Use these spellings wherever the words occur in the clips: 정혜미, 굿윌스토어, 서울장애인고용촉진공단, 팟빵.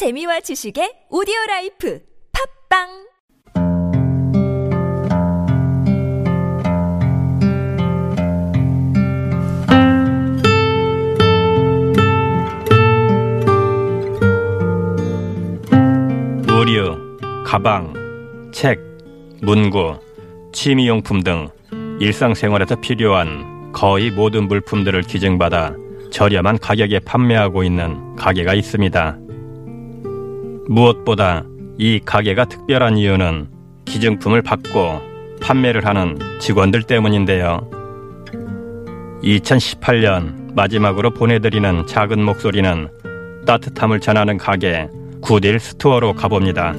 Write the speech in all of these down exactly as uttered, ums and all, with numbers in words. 재미와 지식의 오디오라이프 팟빵 의류, 가방, 책, 문구, 취미용품 등 일상생활에서 필요한 거의 모든 물품들을 기증받아 저렴한 가격에 판매하고 있는 가게가 있습니다. 무엇보다 이 가게가 특별한 이유는 기증품을 받고 판매를 하는 직원들 때문인데요. 이천십팔 년 마지막으로 보내드리는 작은 목소리는 따뜻함을 전하는 가게 굿윌스토어로 가봅니다.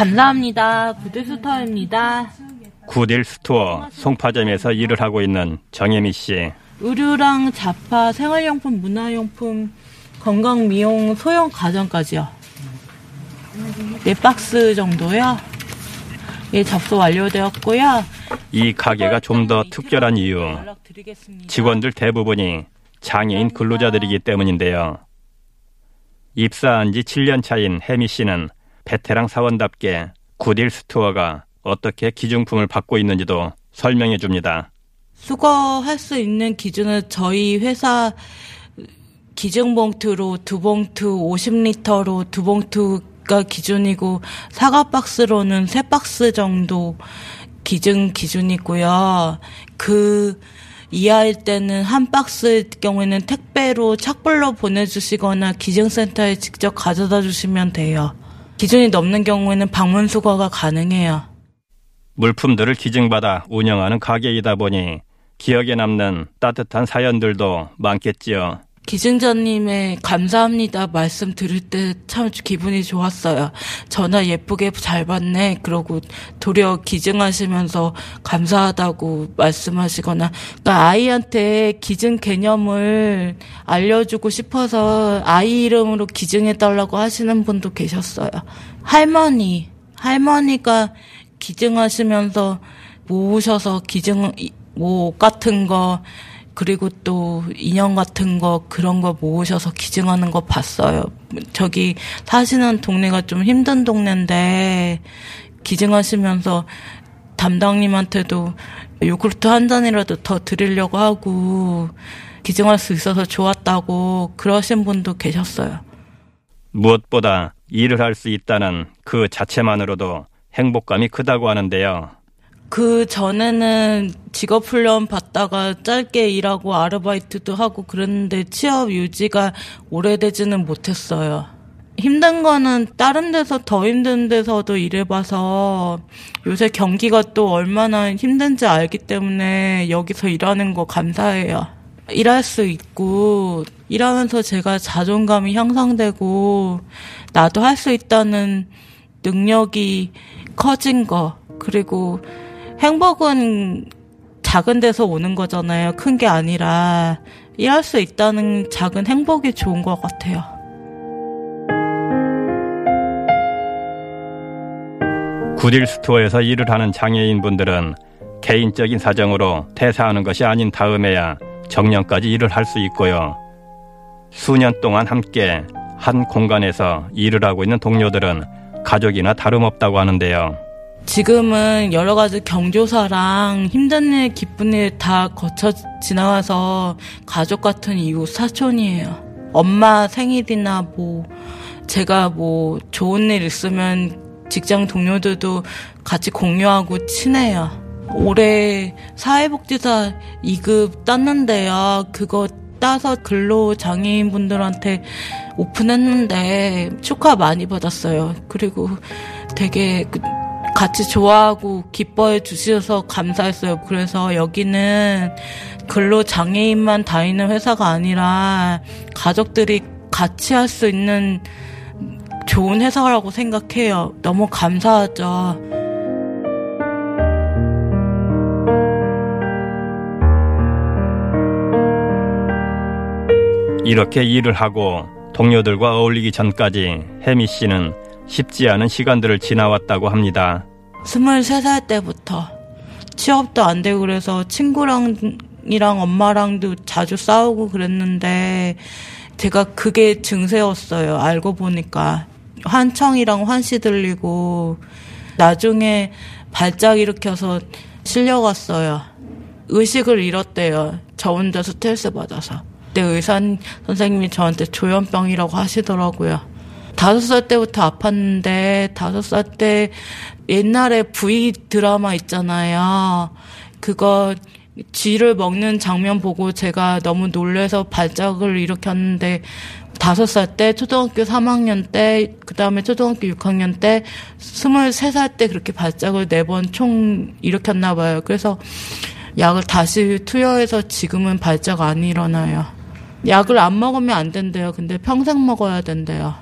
감사합니다. 굿윌스토어입니다. 굿윌스토어 송파점에서 일을 하고 있는 정혜미 씨. 의류랑 잡화, 생활용품, 문화용품, 건강, 미용, 소형 가전까지요. 네 박스 정도요. 예, 접수 완료되었고요. 이 가게가 좀 더 특별한 이유, 직원들 대부분이 장애인 근로자들이기 때문인데요. 입사한 지 칠 년 차인 혜미 씨는 베테랑 사원답게 굿윌스토어가 어떻게 기증품을 받고 있는지도 설명해 줍니다. 수거할 수 있는 기준은 저희 회사 기증봉투로 두 봉투 오십 리터로 두 봉투가 기준이고 사과 박스로는 세 박스 정도 기증 기준이고요. 그 이하일 때는 한 박스의 경우에는 택배로 착불로 보내주시거나 기증센터에 직접 가져다 주시면 돼요. 기준이 넘는 경우에는 방문 수거가 가능해요. 물품들을 기증받아 운영하는 가게이다 보니 기억에 남는 따뜻한 사연들도 많겠지요. 기증자님의 감사합니다 말씀 들을 때 참 기분이 좋았어요. 전화 예쁘게 잘 받네. 그러고 도리어 기증하시면서 감사하다고 말씀하시거나, 그러니까 아이한테 기증 개념을 알려주고 싶어서 아이 이름으로 기증해달라고 하시는 분도 계셨어요. 할머니, 할머니가 기증하시면서 모으셔서 기증 뭐 같은 거, 그리고 또 인형 같은 거, 그런 거 모으셔서 기증하는 거 봤어요. 저기 사시는 동네가 좀 힘든 동네인데 기증하시면서 담당님한테도 요구르트 한 잔이라도 더 드리려고 하고 기증할 수 있어서 좋았다고 그러신 분도 계셨어요. 무엇보다 일을 할 수 있다는 그 자체만으로도 행복감이 크다고 하는데요. 그 전에는 직업훈련 받다가 짧게 일하고 아르바이트도 하고 그랬는데 취업 유지가 오래되지는 못했어요. 힘든 거는 다른 데서 더 힘든 데서도 일해봐서 요새 경기가 또 얼마나 힘든지 알기 때문에 여기서 일하는 거 감사해요. 일할 수 있고 일하면서 제가 자존감이 향상되고 나도 할 수 있다는 능력이 커진 거, 그리고 행복은 작은 데서 오는 거잖아요. 큰 게 아니라 일할 수 있다는 작은 행복이 좋은 것 같아요. 굿윌스토어에서 일을 하는 장애인분들은 개인적인 사정으로 퇴사하는 것이 아닌 다음에야 정년까지 일을 할 수 있고요. 수년 동안 함께 한 공간에서 일을 하고 있는 동료들은 가족이나 다름없다고 하는데요. 지금은 여러 가지 경조사랑 힘든 일, 기쁜 일 다 거쳐 지나가서 가족 같은 이웃 사촌이에요. 엄마 생일이나 뭐 제가 뭐 좋은 일 있으면 직장 동료들도 같이 공유하고 친해요. 올해 사회복지사 이 급 땄는데요. 그거 따서 근로 장애인분들한테 오픈했는데 축하 많이 받았어요. 그리고 되게 같이 좋아하고 기뻐해 주셔서 감사했어요. 그래서 여기는 근로 장애인만 다니는 회사가 아니라 가족들이 같이 할 수 있는 좋은 회사라고 생각해요. 너무 감사하죠. 이렇게 일을 하고 동료들과 어울리기 전까지 혜미 씨는 쉽지 않은 시간들을 지나왔다고 합니다. 스물세 살 때부터 취업도 안 되고 그래서 친구랑 이랑 엄마랑도 자주 싸우고 그랬는데 제가 그게 증세였어요. 알고 보니까 환청이랑 환시 들리고 나중에 발작 일으켜서 실려갔어요. 의식을 잃었대요. 저 혼자 스트레스 받아서. 그때 의사 선생님이 저한테 조현병이라고 하시더라고요. 다섯 살 때부터 아팠는데 다섯 살 때 옛날에 브이 드라마 있잖아요. 그거 쥐를 먹는 장면 보고 제가 너무 놀라서 발작을 일으켰는데 다섯 살 때, 초등학교 삼 학년 때, 그 다음에 초등학교 육 학년 때, 스물세 살 때 그렇게 발작을 네 번 총 일으켰나 봐요. 그래서 약을 다시 투여해서 지금은 발작 안 일어나요. 약을 안 먹으면 안 된대요. 근데 평생 먹어야 된대요.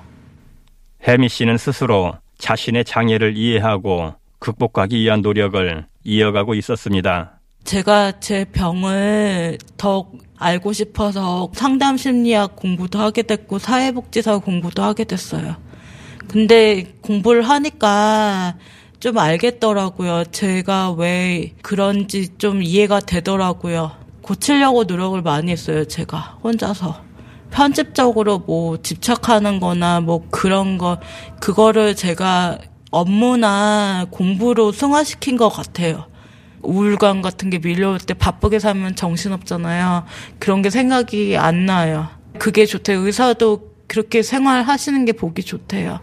혜미 씨는 스스로 자신의 장애를 이해하고 극복하기 위한 노력을 이어가고 있었습니다. 제가 제 병을 더 알고 싶어서 상담심리학 공부도 하게 됐고 사회복지사 공부도 하게 됐어요. 근데 공부를 하니까 좀 알겠더라고요. 제가 왜 그런지 좀 이해가 되더라고요. 고치려고 노력을 많이 했어요. 제가 혼자서. 편집적으로 뭐 집착하는 거나 뭐 그런 거 그거를 제가 업무나 공부로 승화시킨 것 같아요. 우울감 같은 게 밀려올 때 바쁘게 살면 정신없잖아요. 그런 게 생각이 안 나요. 그게 좋대요. 의사도 그렇게 생활하시는 게 보기 좋대요.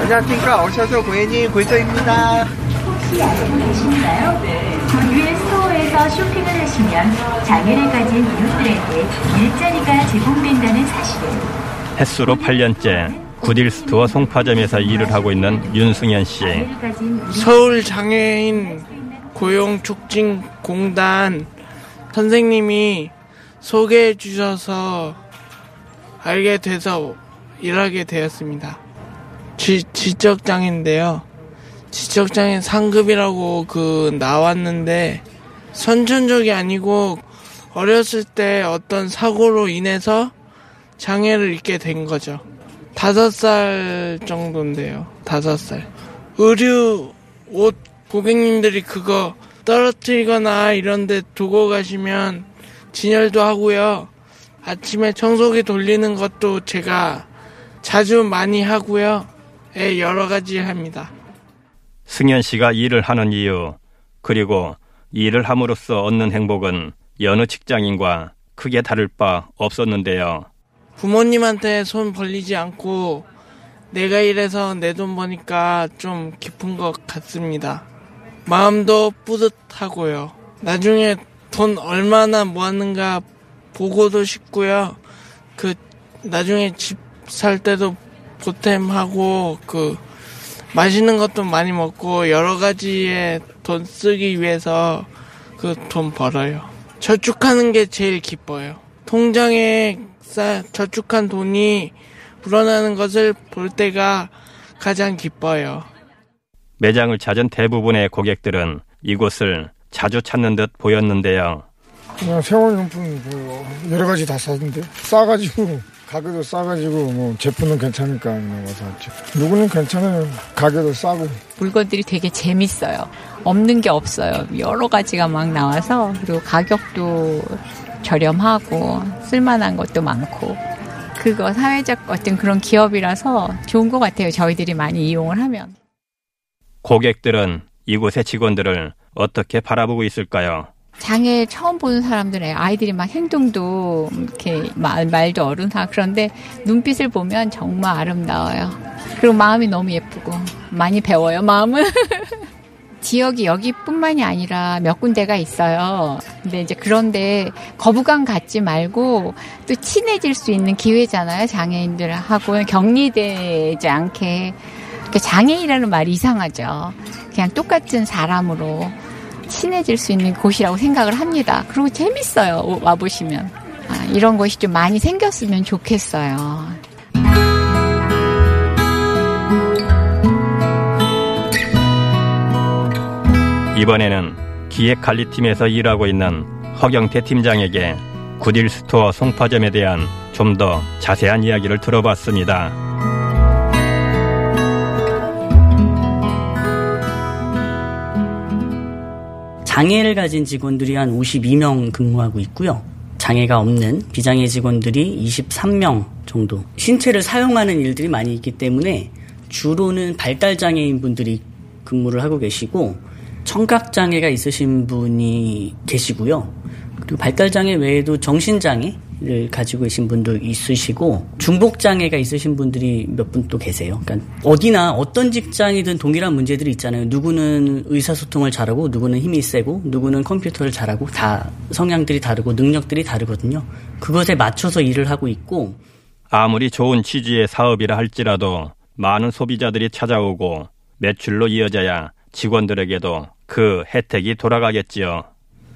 안녕하십니까. 오셔서 고혜님 고혜정입니다. 혹시 알고 계신가요? 네. 굿윌스토어에서 쇼핑을 하시면 장애를 가진 이웃들에게 일자리가 제공된다는 사실을. 햇수로 팔 년째. 굿윌스토어 송파점에서 일을 하고 있는 윤승현 씨. 서울장애인 고용촉진공단 선생님이 소개해 주셔서 알게 돼서 일하게 되었습니다. 지, 지적장애인데요. 지적장애 상급이라고 그 나왔는데 선천적이 아니고 어렸을 때 어떤 사고로 인해서 장애를 잊게 된 거죠. 다섯 살 정도인데요. 다섯 살. 의류 옷 고객님들이 그거 떨어뜨리거나 이런 데 두고 가시면 진열도 하고요. 아침에 청소기 돌리는 것도 제가 자주 많이 하고요. 예, 여러 가지 합니다. 승현 씨가 일을 하는 이유, 그리고 일을 함으로써 얻는 행복은 여느 직장인과 크게 다를 바 없었는데요. 부모님한테 손 벌리지 않고 내가 일해서 내 돈 버니까 좀 기쁜 것 같습니다. 마음도 뿌듯하고요. 나중에 돈 얼마나 모았는가 보고도 싶고요. 그 나중에 집 살 때도 보탬하고 그 맛있는 것도 많이 먹고 여러 가지에 돈 쓰기 위해서 그 돈 벌어요. 저축하는 게 제일 기뻐요. 통장에 저축한 돈이 불어나는 것을 볼 때가 가장 기뻐요. 매장을 찾은 대부분의 고객들은 이곳을 자주 찾는 듯 보였는데요. 그냥 생활용품 뭐 여러 가지 다 샀는데 싸가지고 가격도 싸가지고 뭐 제품은 괜찮으니까 와서 누구는 괜찮아요. 가격도 싸고 물건들이 되게 재밌어요. 없는 게 없어요. 여러 가지가 막 나와서 그리고 가격도 저렴하고 쓸만한 것도 많고 그거 사회적 어떤 그런 기업이라서 좋은 것 같아요. 저희들이 많이 이용을 하면. 고객들은 이곳의 직원들을 어떻게 바라보고 있을까요? 장애 처음 보는 사람들의 아이들이 막 행동도 이렇게 말, 말도 어른다 그런데 눈빛을 보면 정말 아름다워요. 그리고 마음이 너무 예쁘고 많이 배워요. 마음은. 지역이 여기뿐만이 아니라 몇 군데가 있어요. 근데 이제 그런데 거부감 갖지 말고 또 친해질 수 있는 기회잖아요. 장애인들하고 격리되지 않게. 그러니까 장애인이라는 말이 이상하죠. 그냥 똑같은 사람으로 친해질 수 있는 곳이라고 생각을 합니다. 그리고 재밌어요. 와보시면. 아, 이런 곳이 좀 많이 생겼으면 좋겠어요. 이번에는 기획관리팀에서 일하고 있는 허경태 팀장에게 굿윌스토어 송파점에 대한 좀 더 자세한 이야기를 들어봤습니다. 장애를 가진 직원들이 한 오십이 명 근무하고 있고요. 장애가 없는 비장애 직원들이 이십삼 명 정도. 신체를 사용하는 일들이 많이 있기 때문에 주로는 발달장애인 분들이 근무를 하고 계시고 청각장애가 있으신 분이 계시고요. 그리고 발달장애 외에도 정신장애를 가지고 계신 분도 있으시고 중복장애가 있으신 분들이 몇 분 또 계세요. 그러니까 어디나 어떤 직장이든 동일한 문제들이 있잖아요. 누구는 의사소통을 잘하고 누구는 힘이 세고 누구는 컴퓨터를 잘하고 다 성향들이 다르고 능력들이 다르거든요. 그것에 맞춰서 일을 하고 있고 아무리 좋은 취지의 사업이라 할지라도 많은 소비자들이 찾아오고 매출로 이어져야 직원들에게도 그 혜택이 돌아가겠지요.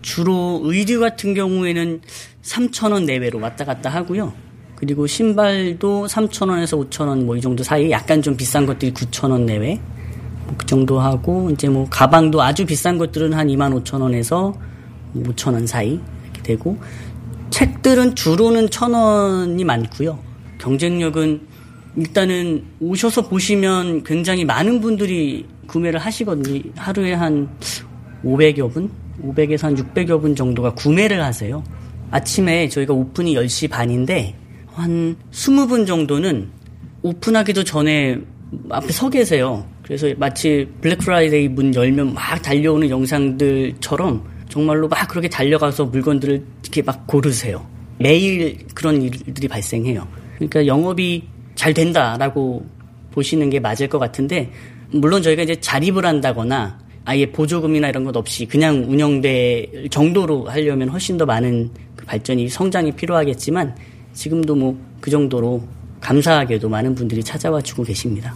주로 의류 같은 경우에는 삼천 원 내외로 왔다 갔다 하고요. 그리고 신발도 삼천 원에서 오천 원 뭐 이 정도 사이, 약간 좀 비싼 것들이 구천 원 내외 뭐 그 정도 하고, 이제 뭐 가방도 아주 비싼 것들은 한 이만 오천 원에서 오천 원 사이 이렇게 되고, 책들은 주로는 천 원이 많고요. 경쟁력은 일단은 오셔서 보시면 굉장히 많은 분들이 구매를 하시거든요. 하루에 한 오백여 분? 오백에서 한 육백여 분 정도가 구매를 하세요. 아침에 저희가 오픈이 열 시 반인데 한 이십 분 정도는 오픈하기도 전에 앞에 서 계세요. 그래서 마치 블랙 프라이데이 문 열면 막 달려오는 영상들처럼 정말로 막 그렇게 달려가서 물건들을 이렇게 막 고르세요. 매일 그런 일들이 발생해요. 그러니까 영업이 잘 된다라고 보시는 게 맞을 것 같은데, 물론 저희가 이제 자립을 한다거나 아예 보조금이나 이런 것 없이 그냥 운영될 정도로 하려면 훨씬 더 많은 그 발전이, 성장이 필요하겠지만 지금도 뭐 그 정도로 감사하게도 많은 분들이 찾아와 주고 계십니다.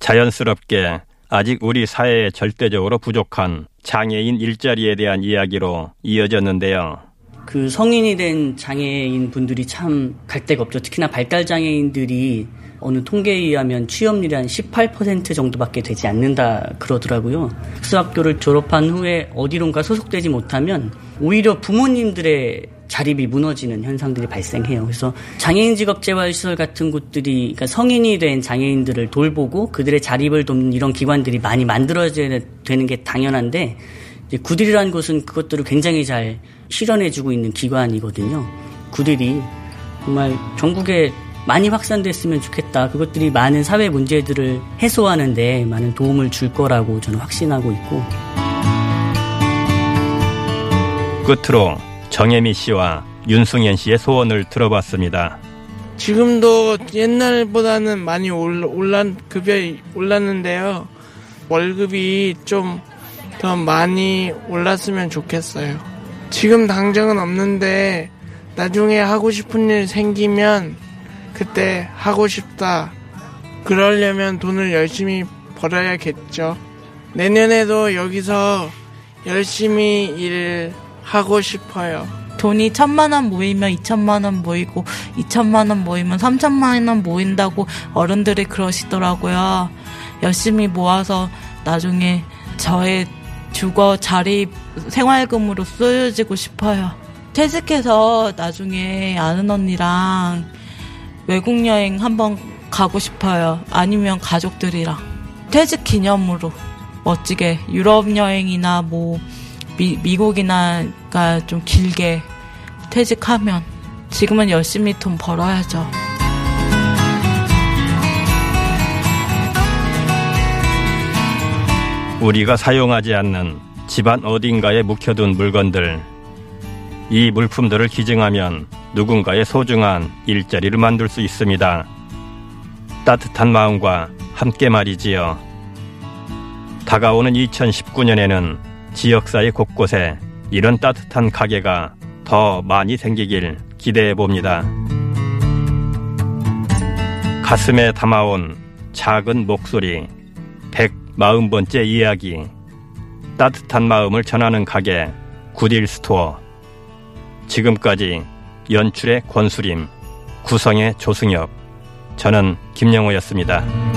자연스럽게 아직 우리 사회에 절대적으로 부족한 장애인 일자리에 대한 이야기로 이어졌는데요. 그 성인이 된 장애인 분들이 참 갈 데가 없죠. 특히나 발달장애인들이 어느 통계에 의하면 취업률이 한 십팔 퍼센트 정도밖에 되지 않는다 그러더라고요. 특수학교를 졸업한 후에 어디론가 소속되지 못하면 오히려 부모님들의 자립이 무너지는 현상들이 발생해요. 그래서 장애인 직업 재활시설 같은 곳들이, 그러니까 성인이 된 장애인들을 돌보고 그들의 자립을 돕는 이런 기관들이 많이 만들어져야 되는 게 당연한데, 이제 굿윌이라는 곳은 그것들을 굉장히 잘 실현해주고 있는 기관이거든요. 굿윌이 정말 전국에 많이 확산됐으면 좋겠다. 그것들이 많은 사회 문제들을 해소하는 데 많은 도움을 줄 거라고 저는 확신하고 있고. 끝으로 정혜미 씨와 윤승현 씨의 소원을 들어봤습니다. 지금도 옛날보다는 많이 올랐, 급여가 올랐는데요. 월급이 좀 더 많이 올랐으면 좋겠어요. 지금 당장은 없는데 나중에 하고 싶은 일 생기면 그때 하고 싶다. 그러려면 돈을 열심히 벌어야겠죠. 내년에도 여기서 열심히 일하고 싶어요. 돈이 천만 원 모이면 이천만 원 모이고 이천만 원 모이면 삼천만 원 모인다고 어른들이 그러시더라고요. 열심히 모아서 나중에 저의 주거 자립 생활금으로 쓰여지고 싶어요. 퇴직해서 나중에 아는 언니랑 외국 여행 한번 가고 싶어요. 아니면 가족들이랑. 퇴직 기념으로 멋지게 유럽 여행이나 뭐 미, 미국이나 그러니까 좀 길게 퇴직하면. 지금은 열심히 돈 벌어야죠. 우리가 사용하지 않는 집안 어딘가에 묵혀둔 물건들, 이 물품들을 기증하면 누군가의 소중한 일자리를 만들 수 있습니다. 따뜻한 마음과 함께 말이지요. 다가오는 이천십구 년에는 지역사회 곳곳에 이런 따뜻한 가게가 더 많이 생기길 기대해 봅니다. 가슴에 담아온 작은 목소리, 백사십 번째 이야기, 따뜻한 마음을 전하는 가게 굿윌스토어. 지금까지 연출의 권수림, 구성의 조승엽, 저는 김영호였습니다.